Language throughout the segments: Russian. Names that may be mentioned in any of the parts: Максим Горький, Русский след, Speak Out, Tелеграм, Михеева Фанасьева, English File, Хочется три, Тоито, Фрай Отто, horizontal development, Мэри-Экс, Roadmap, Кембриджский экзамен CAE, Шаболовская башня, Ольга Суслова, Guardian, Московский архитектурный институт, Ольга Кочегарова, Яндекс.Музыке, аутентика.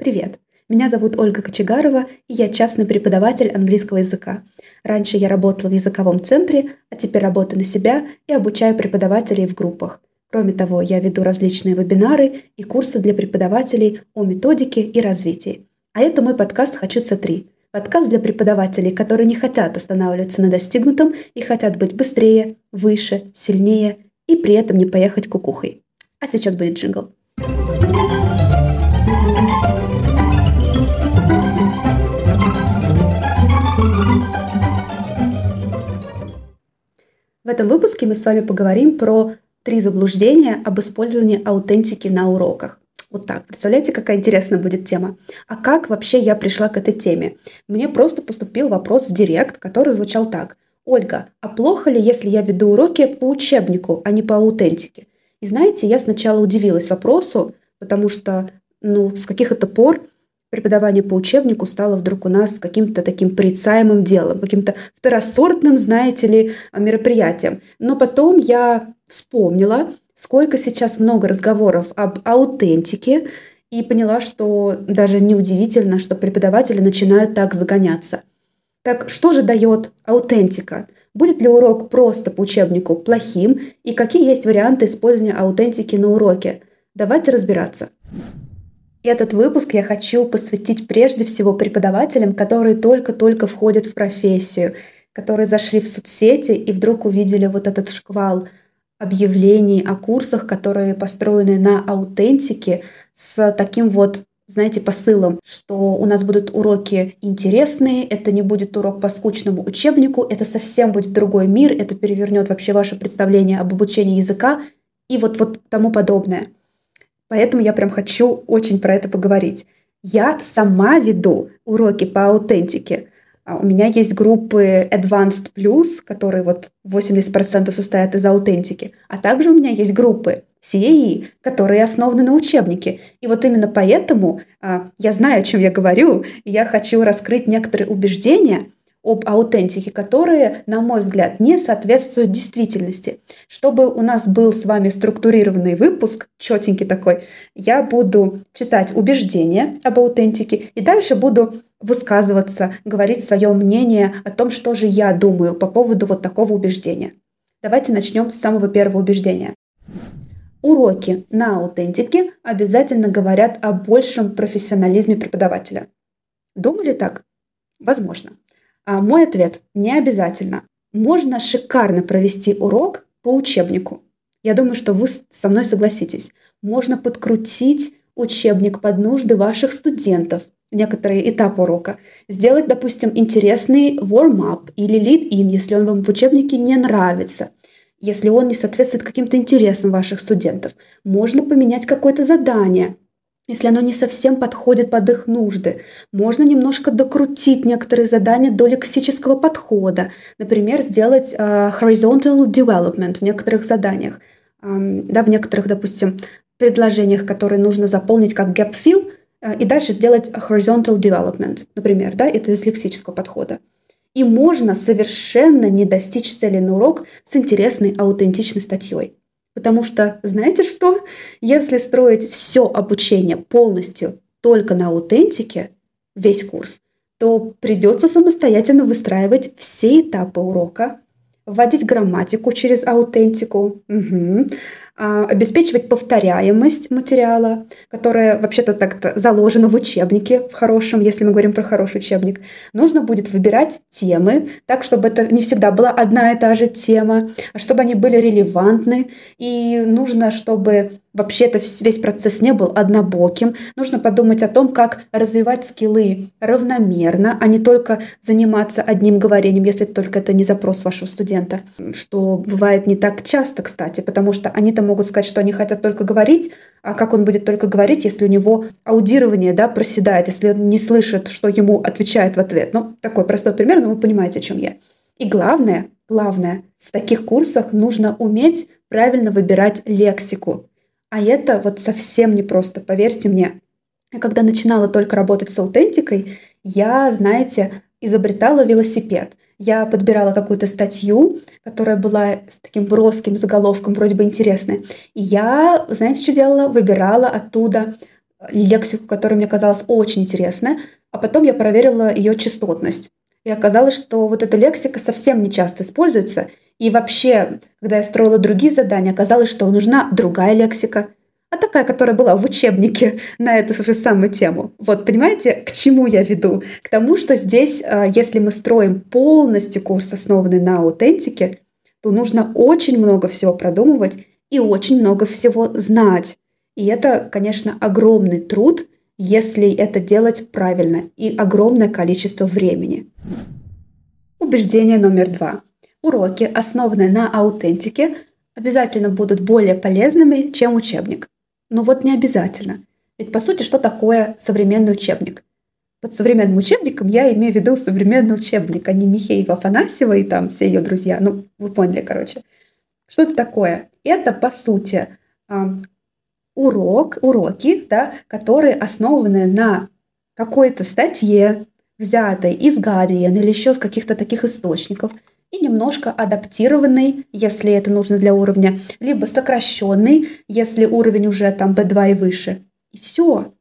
Привет! Меня зовут Ольга Кочегарова, и я частный преподаватель английского языка. Раньше я работала в языковом центре, а теперь работаю на себя и обучаю преподавателей в группах. Кроме того, я веду различные вебинары и курсы для преподавателей о методике и развитии. А это мой подкаст «Хочется три». Подкаст для преподавателей, которые не хотят останавливаться на достигнутом и хотят быть быстрее, выше, сильнее и при этом не поехать кукухой. А сейчас будет джингл. В этом выпуске мы с вами поговорим про 3 заблуждения об использовании аутентики на уроках. Вот так. Представляете, какая интересная будет тема? А как вообще я пришла к этой теме? Мне просто поступил вопрос в директ, который звучал так. Ольга, а плохо ли, если я веду уроки по учебнику, а не по аутентике? И знаете, я сначала удивилась вопросу, потому что с каких-то пор преподавание по учебнику стало вдруг у нас каким-то таким порицаемым делом, каким-то второсортным, знаете ли, мероприятием. Но потом я вспомнила, сколько сейчас много разговоров об аутентике, и поняла, что даже неудивительно, что преподаватели начинают так загоняться. Так что же дает аутентика? Будет ли урок просто по учебнику плохим? И какие есть варианты использования аутентики на уроке? Давайте разбираться. Этот выпуск я хочу посвятить прежде всего преподавателям, которые только-только входят в профессию, которые зашли в соцсети и вдруг увидели вот этот шквал объявлений о курсах, которые построены на аутентике с таким вот, знаете, посылом, что у нас будут уроки интересные, это не будет урок по скучному учебнику, это совсем будет другой мир, это перевернет вообще ваше представление об обучении языка и вот тому подобное. Поэтому я прям хочу очень про это поговорить. Я сама веду уроки по аутентике. У меня есть группы Advanced Plus, которые 80% состоят из аутентики. А также у меня есть группы CAE, которые основаны на учебнике. И вот именно поэтому я знаю, о чем я говорю, и я хочу раскрыть некоторые убеждения об аутентике, которые, на мой взгляд, не соответствуют действительности. Чтобы у нас был с вами структурированный выпуск, четенький такой, я буду читать убеждения об аутентике и дальше буду высказываться, говорить свое мнение о том, что же я думаю по поводу вот такого убеждения. Давайте начнем с самого первого убеждения. Уроки на аутентике обязательно говорят о большем профессионализме преподавателя. Думали так? Возможно. А мой ответ – не обязательно. Можно шикарно провести урок по учебнику. Я думаю, что вы со мной согласитесь. Можно подкрутить учебник под нужды ваших студентов, некоторые этапы урока. Сделать, допустим, интересный warm-up или lead-in, если он вам в учебнике не нравится, если он не соответствует каким-то интересам ваших студентов. Можно поменять какое-то задание, если оно не совсем подходит под их нужды. Можно немножко докрутить некоторые задания до лексического подхода. Например, сделать horizontal development в некоторых заданиях. В некоторых, допустим, предложениях, которые нужно заполнить как gap fill, и дальше сделать horizontal development, например, это из лексического подхода. И можно совершенно не достичь цели на урок с интересной, аутентичной статьей. Потому что, знаете что? Если строить все обучение полностью только на аутентике, весь курс, то придется самостоятельно выстраивать все этапы урока, вводить грамматику через аутентику, обеспечивать повторяемость материала, которая вообще-то так-то заложена в учебнике, в хорошем, если мы говорим про хороший учебник. Нужно будет выбирать темы так, чтобы это не всегда была одна и та же тема, а чтобы они были релевантны. И нужно, чтобы вообще-то весь процесс не был однобоким. Нужно подумать о том, как развивать скиллы равномерно, а не только заниматься одним говорением, если только это не запрос вашего студента. Что бывает не так часто, кстати, потому что они-то могут сказать, что они хотят только говорить, а как он будет только говорить, если у него аудирование проседает, если он не слышит, что ему отвечают в ответ. Такой простой пример, но вы понимаете, о чем я. И главное, в таких курсах нужно уметь правильно выбирать лексику. А это совсем непросто, поверьте мне. Когда начинала только работать с аутентикой, я, знаете, изобретала велосипед. Я подбирала какую-то статью, которая была с таким броским заголовком, вроде бы интересная. И я, знаете, что делала? Выбирала оттуда лексику, которая мне казалась очень интересная, а потом я проверила ее частотность. И оказалось, что вот эта лексика совсем не часто используется. И вообще, когда я строила другие задания, оказалось, что нужна другая лексика, а такая, которая была в учебнике на эту же самую тему. Вот, понимаете, к чему я веду? К тому, что здесь, если мы строим полностью курс, основанный на аутентике, то нужно очень много всего продумывать и очень много всего знать. И это, конечно, огромный труд, если это делать правильно, и огромное количество времени. Убеждение номер 2. Уроки, основанные на аутентике, обязательно будут более полезными, чем учебник. Но вот не обязательно. Ведь, по сути, что такое современный учебник? Под современным учебником я имею в виду современный учебник, а не Михеева Фанасьева и там все ее друзья. Ну, вы поняли, короче. Что это такое? Это, по сути, уроки, да, которые основаны на какой-то статье, взятой из Guardian или еще с каких-то таких источников, и немножко адаптированный, если это нужно для уровня, либо сокращенный, если уровень уже там B2 и выше. И все.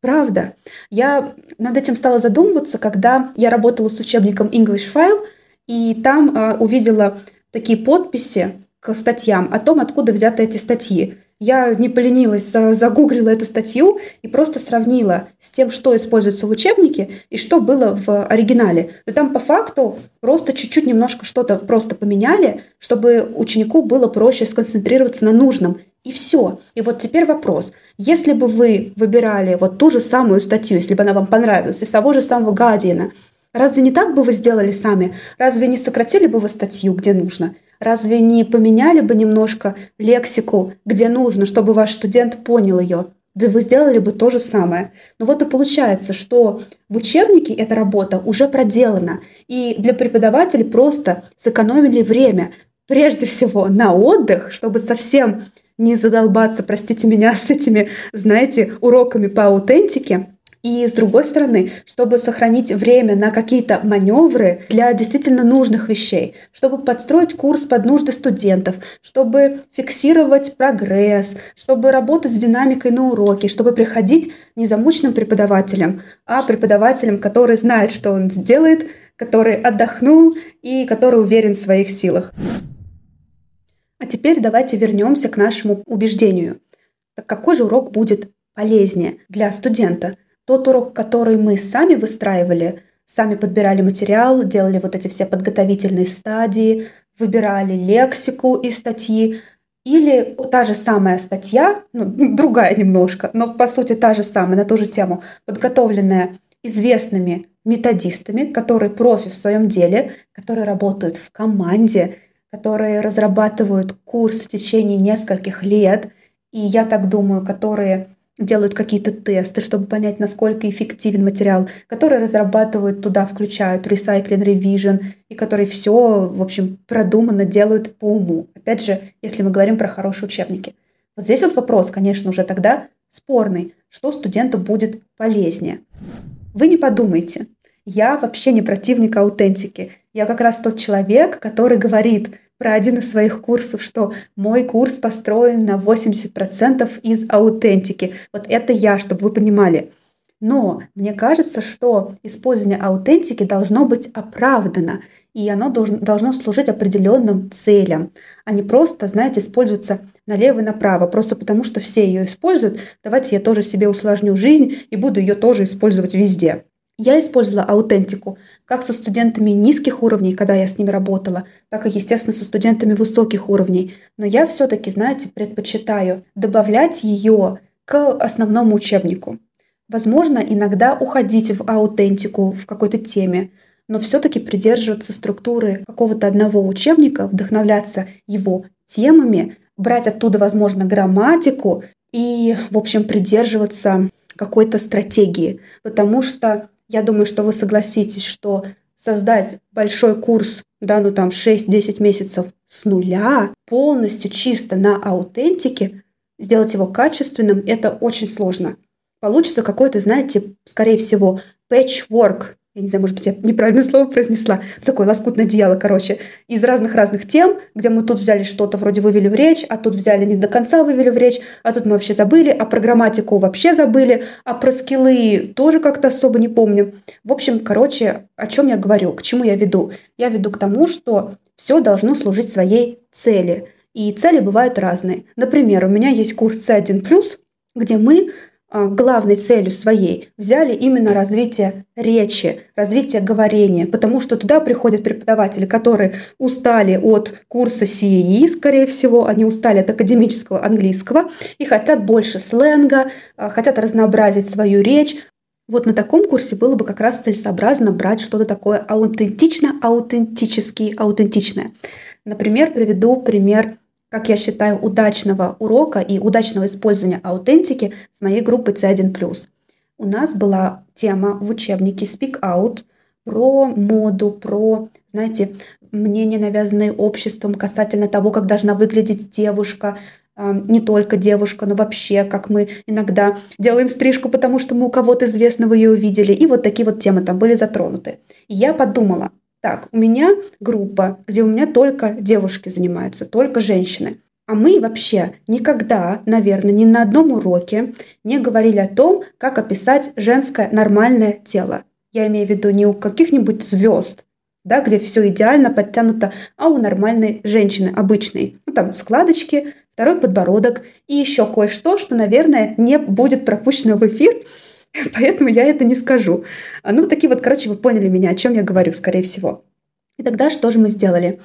Правда. Я над этим стала задумываться, когда я работала с учебником English File, и там увидела такие подписи к статьям о том, откуда взяты эти статьи. Я не поленилась, загуглила эту статью и просто сравнила с тем, что используется в учебнике и что было в оригинале. Но там по факту просто чуть-чуть немножко что-то просто поменяли, чтобы ученику было проще сконцентрироваться на нужном. И все. И вот теперь вопрос. Если бы вы выбирали вот ту же самую статью, если бы она вам понравилась, из того же самого Guardian, разве не так бы вы сделали сами? Разве не сократили бы вы статью, где нужно? Разве не поменяли бы немножко лексику, где нужно, чтобы ваш студент понял ее? Да вы сделали бы то же самое. Но вот и получается, что в учебнике эта работа уже проделана. И для преподавателей просто сэкономили время, прежде всего, на отдых, чтобы совсем не задолбаться, простите меня, с этими, знаете, уроками по аутентике. И, с другой стороны, чтобы сохранить время на какие-то маневры для действительно нужных вещей, чтобы подстроить курс под нужды студентов, чтобы фиксировать прогресс, чтобы работать с динамикой на уроке, чтобы приходить не замученным преподавателем, а преподавателем, который знает, что он делает, который отдохнул и который уверен в своих силах. А теперь давайте вернемся к нашему убеждению. Так какой же урок будет полезнее для студента? Тот урок, который мы сами выстраивали, сами подбирали материал, делали вот эти все подготовительные стадии, выбирали лексику из статьи, или та же самая статья, ну, другая немножко, но по сути та же самая, на ту же тему, подготовленная известными методистами, которые профи в своем деле, которые работают в команде, которые разрабатывают курс в течение нескольких лет, и я так думаю, которые делают какие-то тесты, чтобы понять, насколько эффективен материал, которые разрабатывают, туда включают recycling, revision, и которые все, в общем, продуманно делают по уму. Опять же, если мы говорим про хорошие учебники. Вот здесь вот вопрос, конечно, уже тогда спорный, что студенту будет полезнее. Вы не подумайте, я вообще не противник аутентики. Я как раз тот человек, который говорит про один из своих курсов, что мой курс построен на 80% из аутентики. Вот это я, чтобы вы понимали. Но мне кажется, что использование аутентики должно быть оправдано, и оно должно служить определенным целям, а не просто, знаете, используется налево и направо, просто потому что все ее используют. Давайте я тоже себе усложню жизнь и буду ее тоже использовать везде. Я использовала аутентику как со студентами низких уровней, когда я с ними работала, так и, естественно, со студентами высоких уровней. Но я все-таки, знаете, предпочитаю добавлять ее к основному учебнику. Возможно, иногда уходить в аутентику в какой-то теме, но все-таки придерживаться структуры какого-то одного учебника, вдохновляться его темами, брать оттуда, возможно, грамматику и, в общем, придерживаться какой-то стратегии, потому что я думаю, что вы согласитесь, что создать большой курс, да, ну там 6-10 месяцев с нуля, полностью чисто на аутентике, сделать его качественным, это очень сложно. Получится какой-то, знаете, скорее всего, patchwork я не знаю, может быть, я неправильное слово произнесла, такое лоскутное одеяло, короче, из разных-разных тем, где мы тут взяли что-то, вроде вывели в речь, а тут взяли не до конца вывели в речь, а тут мы вообще забыли, а про грамматику вообще забыли, а про скиллы тоже как-то особо не помню. В общем, короче, о чем я говорю, к чему я веду? Я веду к тому, что все должно служить своей цели. И цели бывают разные. Например, у меня есть курс C1+, где мы главной целью своей взяли именно развитие речи, развитие говорения, потому что туда приходят преподаватели, которые устали от курса CAE, скорее всего, они устали от академического английского и хотят больше сленга, хотят разнообразить свою речь. Вот на таком курсе было бы как раз целесообразно брать что-то такое аутентичное. Например, приведу пример, как я считаю, удачного урока и удачного использования аутентики с моей группы C1+. У нас была тема в учебнике Speak Out про моду, про, знаете, мнения, навязанные обществом касательно того, как должна выглядеть девушка, не только девушка, но вообще, как мы иногда делаем стрижку, потому что мы у кого-то известного ее увидели. И вот такие вот темы там были затронуты. И я подумала, так, у меня группа, где у меня только девушки занимаются, только женщины. А мы вообще никогда, наверное, ни на одном уроке не говорили о том, как описать женское нормальное тело. Я имею в виду не у каких-нибудь звезд, да, где все идеально подтянуто, а у нормальной женщины, обычной. Ну, там складочки, второй подбородок и еще кое-что, что, наверное, не будет пропущено в эфир, поэтому я это не скажу. Ну, такие вот, короче, вы поняли меня, о чем я говорю, скорее всего. И тогда что же мы сделали?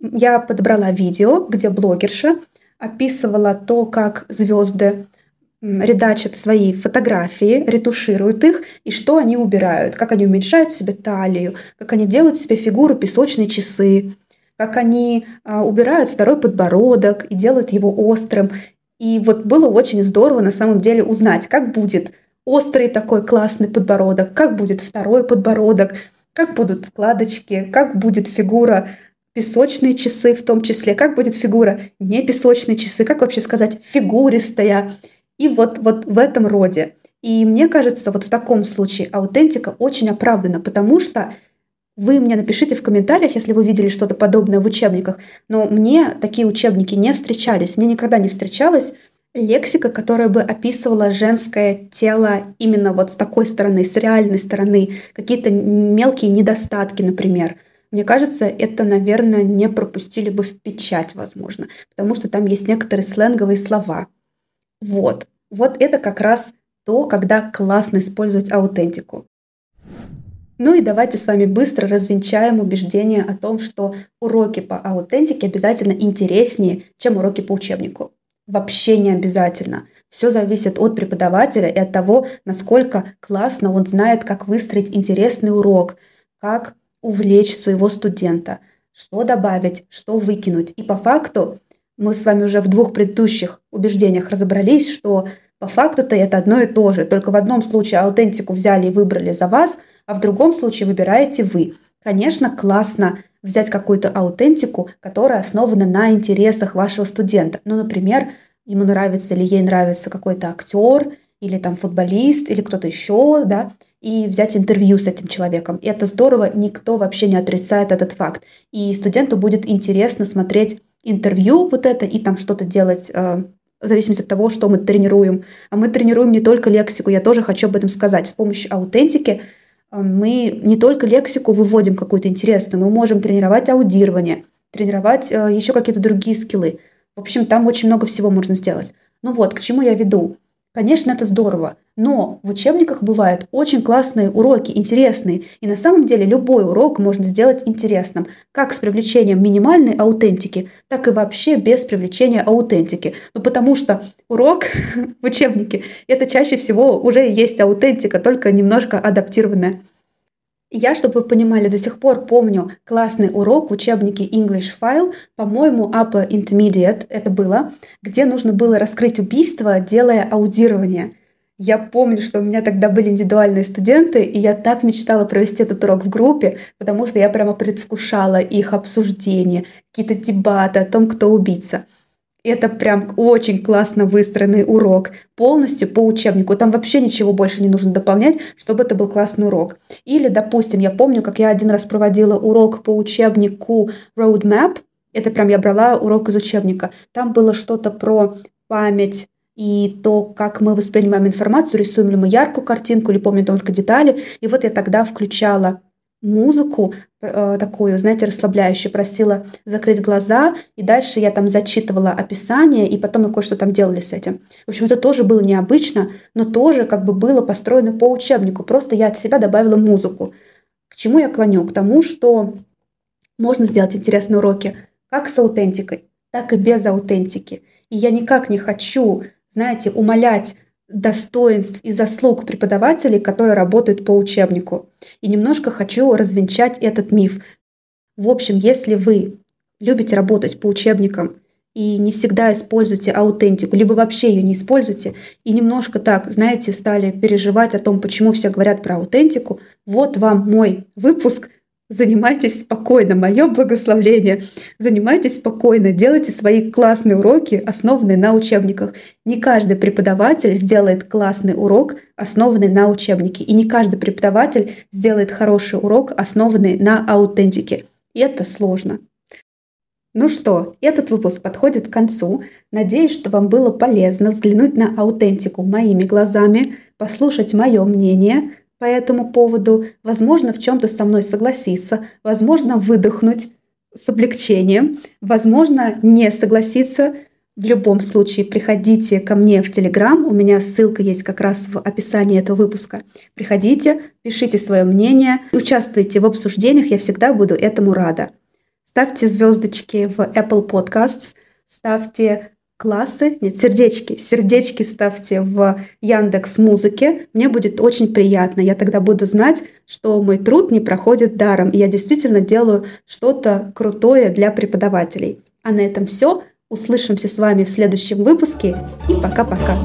Я подобрала видео, где блогерша описывала то, как звезды редачат свои фотографии, ретушируют их, и что они убирают, как они уменьшают себе талию, как они делают себе фигуру песочные часы, как они убирают второй подбородок и делают его острым. И вот было очень здорово на самом деле узнать, как будет острый такой классный подбородок, как будет второй подбородок, как будут складочки, как будет фигура песочные часы в том числе, как будет фигура не песочные часы, как вообще сказать фигуристая. И вот в этом роде. И мне кажется, вот в таком случае аутентика очень оправдана, потому что вы мне напишите в комментариях, если вы видели что-то подобное в учебниках, но мне такие учебники не встречались, мне никогда не встречалось лексика, которая бы описывала женское тело именно вот с такой стороны, с реальной стороны, какие-то мелкие недостатки, например. Мне кажется, это, наверное, не пропустили бы в печать, возможно, потому что там есть некоторые сленговые слова. Вот это как раз то, когда классно использовать аутентику. Ну и давайте с вами быстро развенчаем убеждение о том, что уроки по аутентике обязательно интереснее, чем уроки по учебнику. Вообще не обязательно. Все зависит от преподавателя и от того, насколько классно он знает, как выстроить интересный урок, как увлечь своего студента, что добавить, что выкинуть. И по факту мы с вами уже в двух предыдущих убеждениях разобрались, что по факту-то это одно и то же. Только в одном случае аутентику взяли и выбрали за вас, а в другом случае выбираете вы. Конечно, классно взять какую-то аутентику, которая основана на интересах вашего студента. Ну, например, ему нравится или ей нравится какой-то актер, или там футболист, или кто-то еще, да, и взять интервью с этим человеком. И это здорово, никто вообще не отрицает этот факт. И студенту будет интересно смотреть интервью вот это и там что-то делать, в зависимости от того, что мы тренируем. А мы тренируем не только лексику, я тоже хочу об этом сказать. С помощью аутентики мы не только лексику выводим какую-то интересную, мы можем тренировать аудирование, тренировать еще какие-то другие скиллы. В общем, там очень много всего можно сделать. Ну вот, к чему я веду. Конечно, это здорово, но в учебниках бывают очень классные уроки, интересные. И на самом деле любой урок можно сделать интересным, как с привлечением минимальной аутентики, так и вообще без привлечения аутентики. Ну, потому что урок в учебнике – это чаще всего уже есть аутентика, только немножко адаптированная. Я, чтобы вы понимали, до сих пор помню классный урок в учебнике English File, по-моему, Upper Intermediate это было, где нужно было раскрыть убийство, делая аудирование. Я помню, что у меня тогда были индивидуальные студенты, и я так мечтала провести этот урок в группе, потому что я прямо предвкушала их обсуждение, какие-то дебаты о том, кто убийца. Это прям очень классно выстроенный урок, полностью по учебнику. Там вообще ничего больше не нужно дополнять, чтобы это был классный урок. Или, допустим, я помню, как я один раз проводила урок по учебнику Roadmap. Это прям я брала урок из учебника. Там было что-то про память и то, как мы воспринимаем информацию, рисуем ли мы яркую картинку или помним только детали. И вот я тогда включала музыку такую, знаете, расслабляющую, просила закрыть глаза, и дальше я там зачитывала описание, и потом мы кое-что там делали с этим. В общем, это тоже было необычно, но тоже как бы было построено по учебнику, просто я от себя добавила музыку. К чему я клоню? К тому, что можно сделать интересные уроки как с аутентикой, так и без аутентики. И я никак не хочу, знаете, умалять достоинств и заслуг преподавателей, которые работают по учебнику. И немножко хочу развенчать этот миф. В общем, если вы любите работать по учебникам и не всегда используете аутентику, либо вообще ее не используете, и немножко так, знаете, стали переживать о том, почему все говорят про аутентику, вот вам мой выпуск. Занимайтесь спокойно, мое благословение. Занимайтесь спокойно, делайте свои классные уроки, основанные на учебниках. Не каждый преподаватель сделает классный урок, основанный на учебнике. И не каждый преподаватель сделает хороший урок, основанный на аутентике. И это сложно. Ну что, этот выпуск подходит к концу. Надеюсь, что вам было полезно взглянуть на аутентику моими глазами, послушать мое мнение по этому поводу, возможно, в чем-то со мной согласиться, возможно, выдохнуть с облегчением, возможно, не согласиться. В любом случае, приходите ко мне в Telegram, у меня ссылка есть как раз в описании этого выпуска. Приходите, пишите свое мнение, участвуйте в обсуждениях, я всегда буду этому рада. Ставьте звездочки в Apple Podcasts, ставьте классы, нет, сердечки ставьте в Яндекс.Музыке. Мне будет очень приятно. Я тогда буду знать, что мой труд не проходит даром, и я действительно делаю что-то крутое для преподавателей. А на этом все. Услышимся с вами в следующем выпуске. И пока-пока.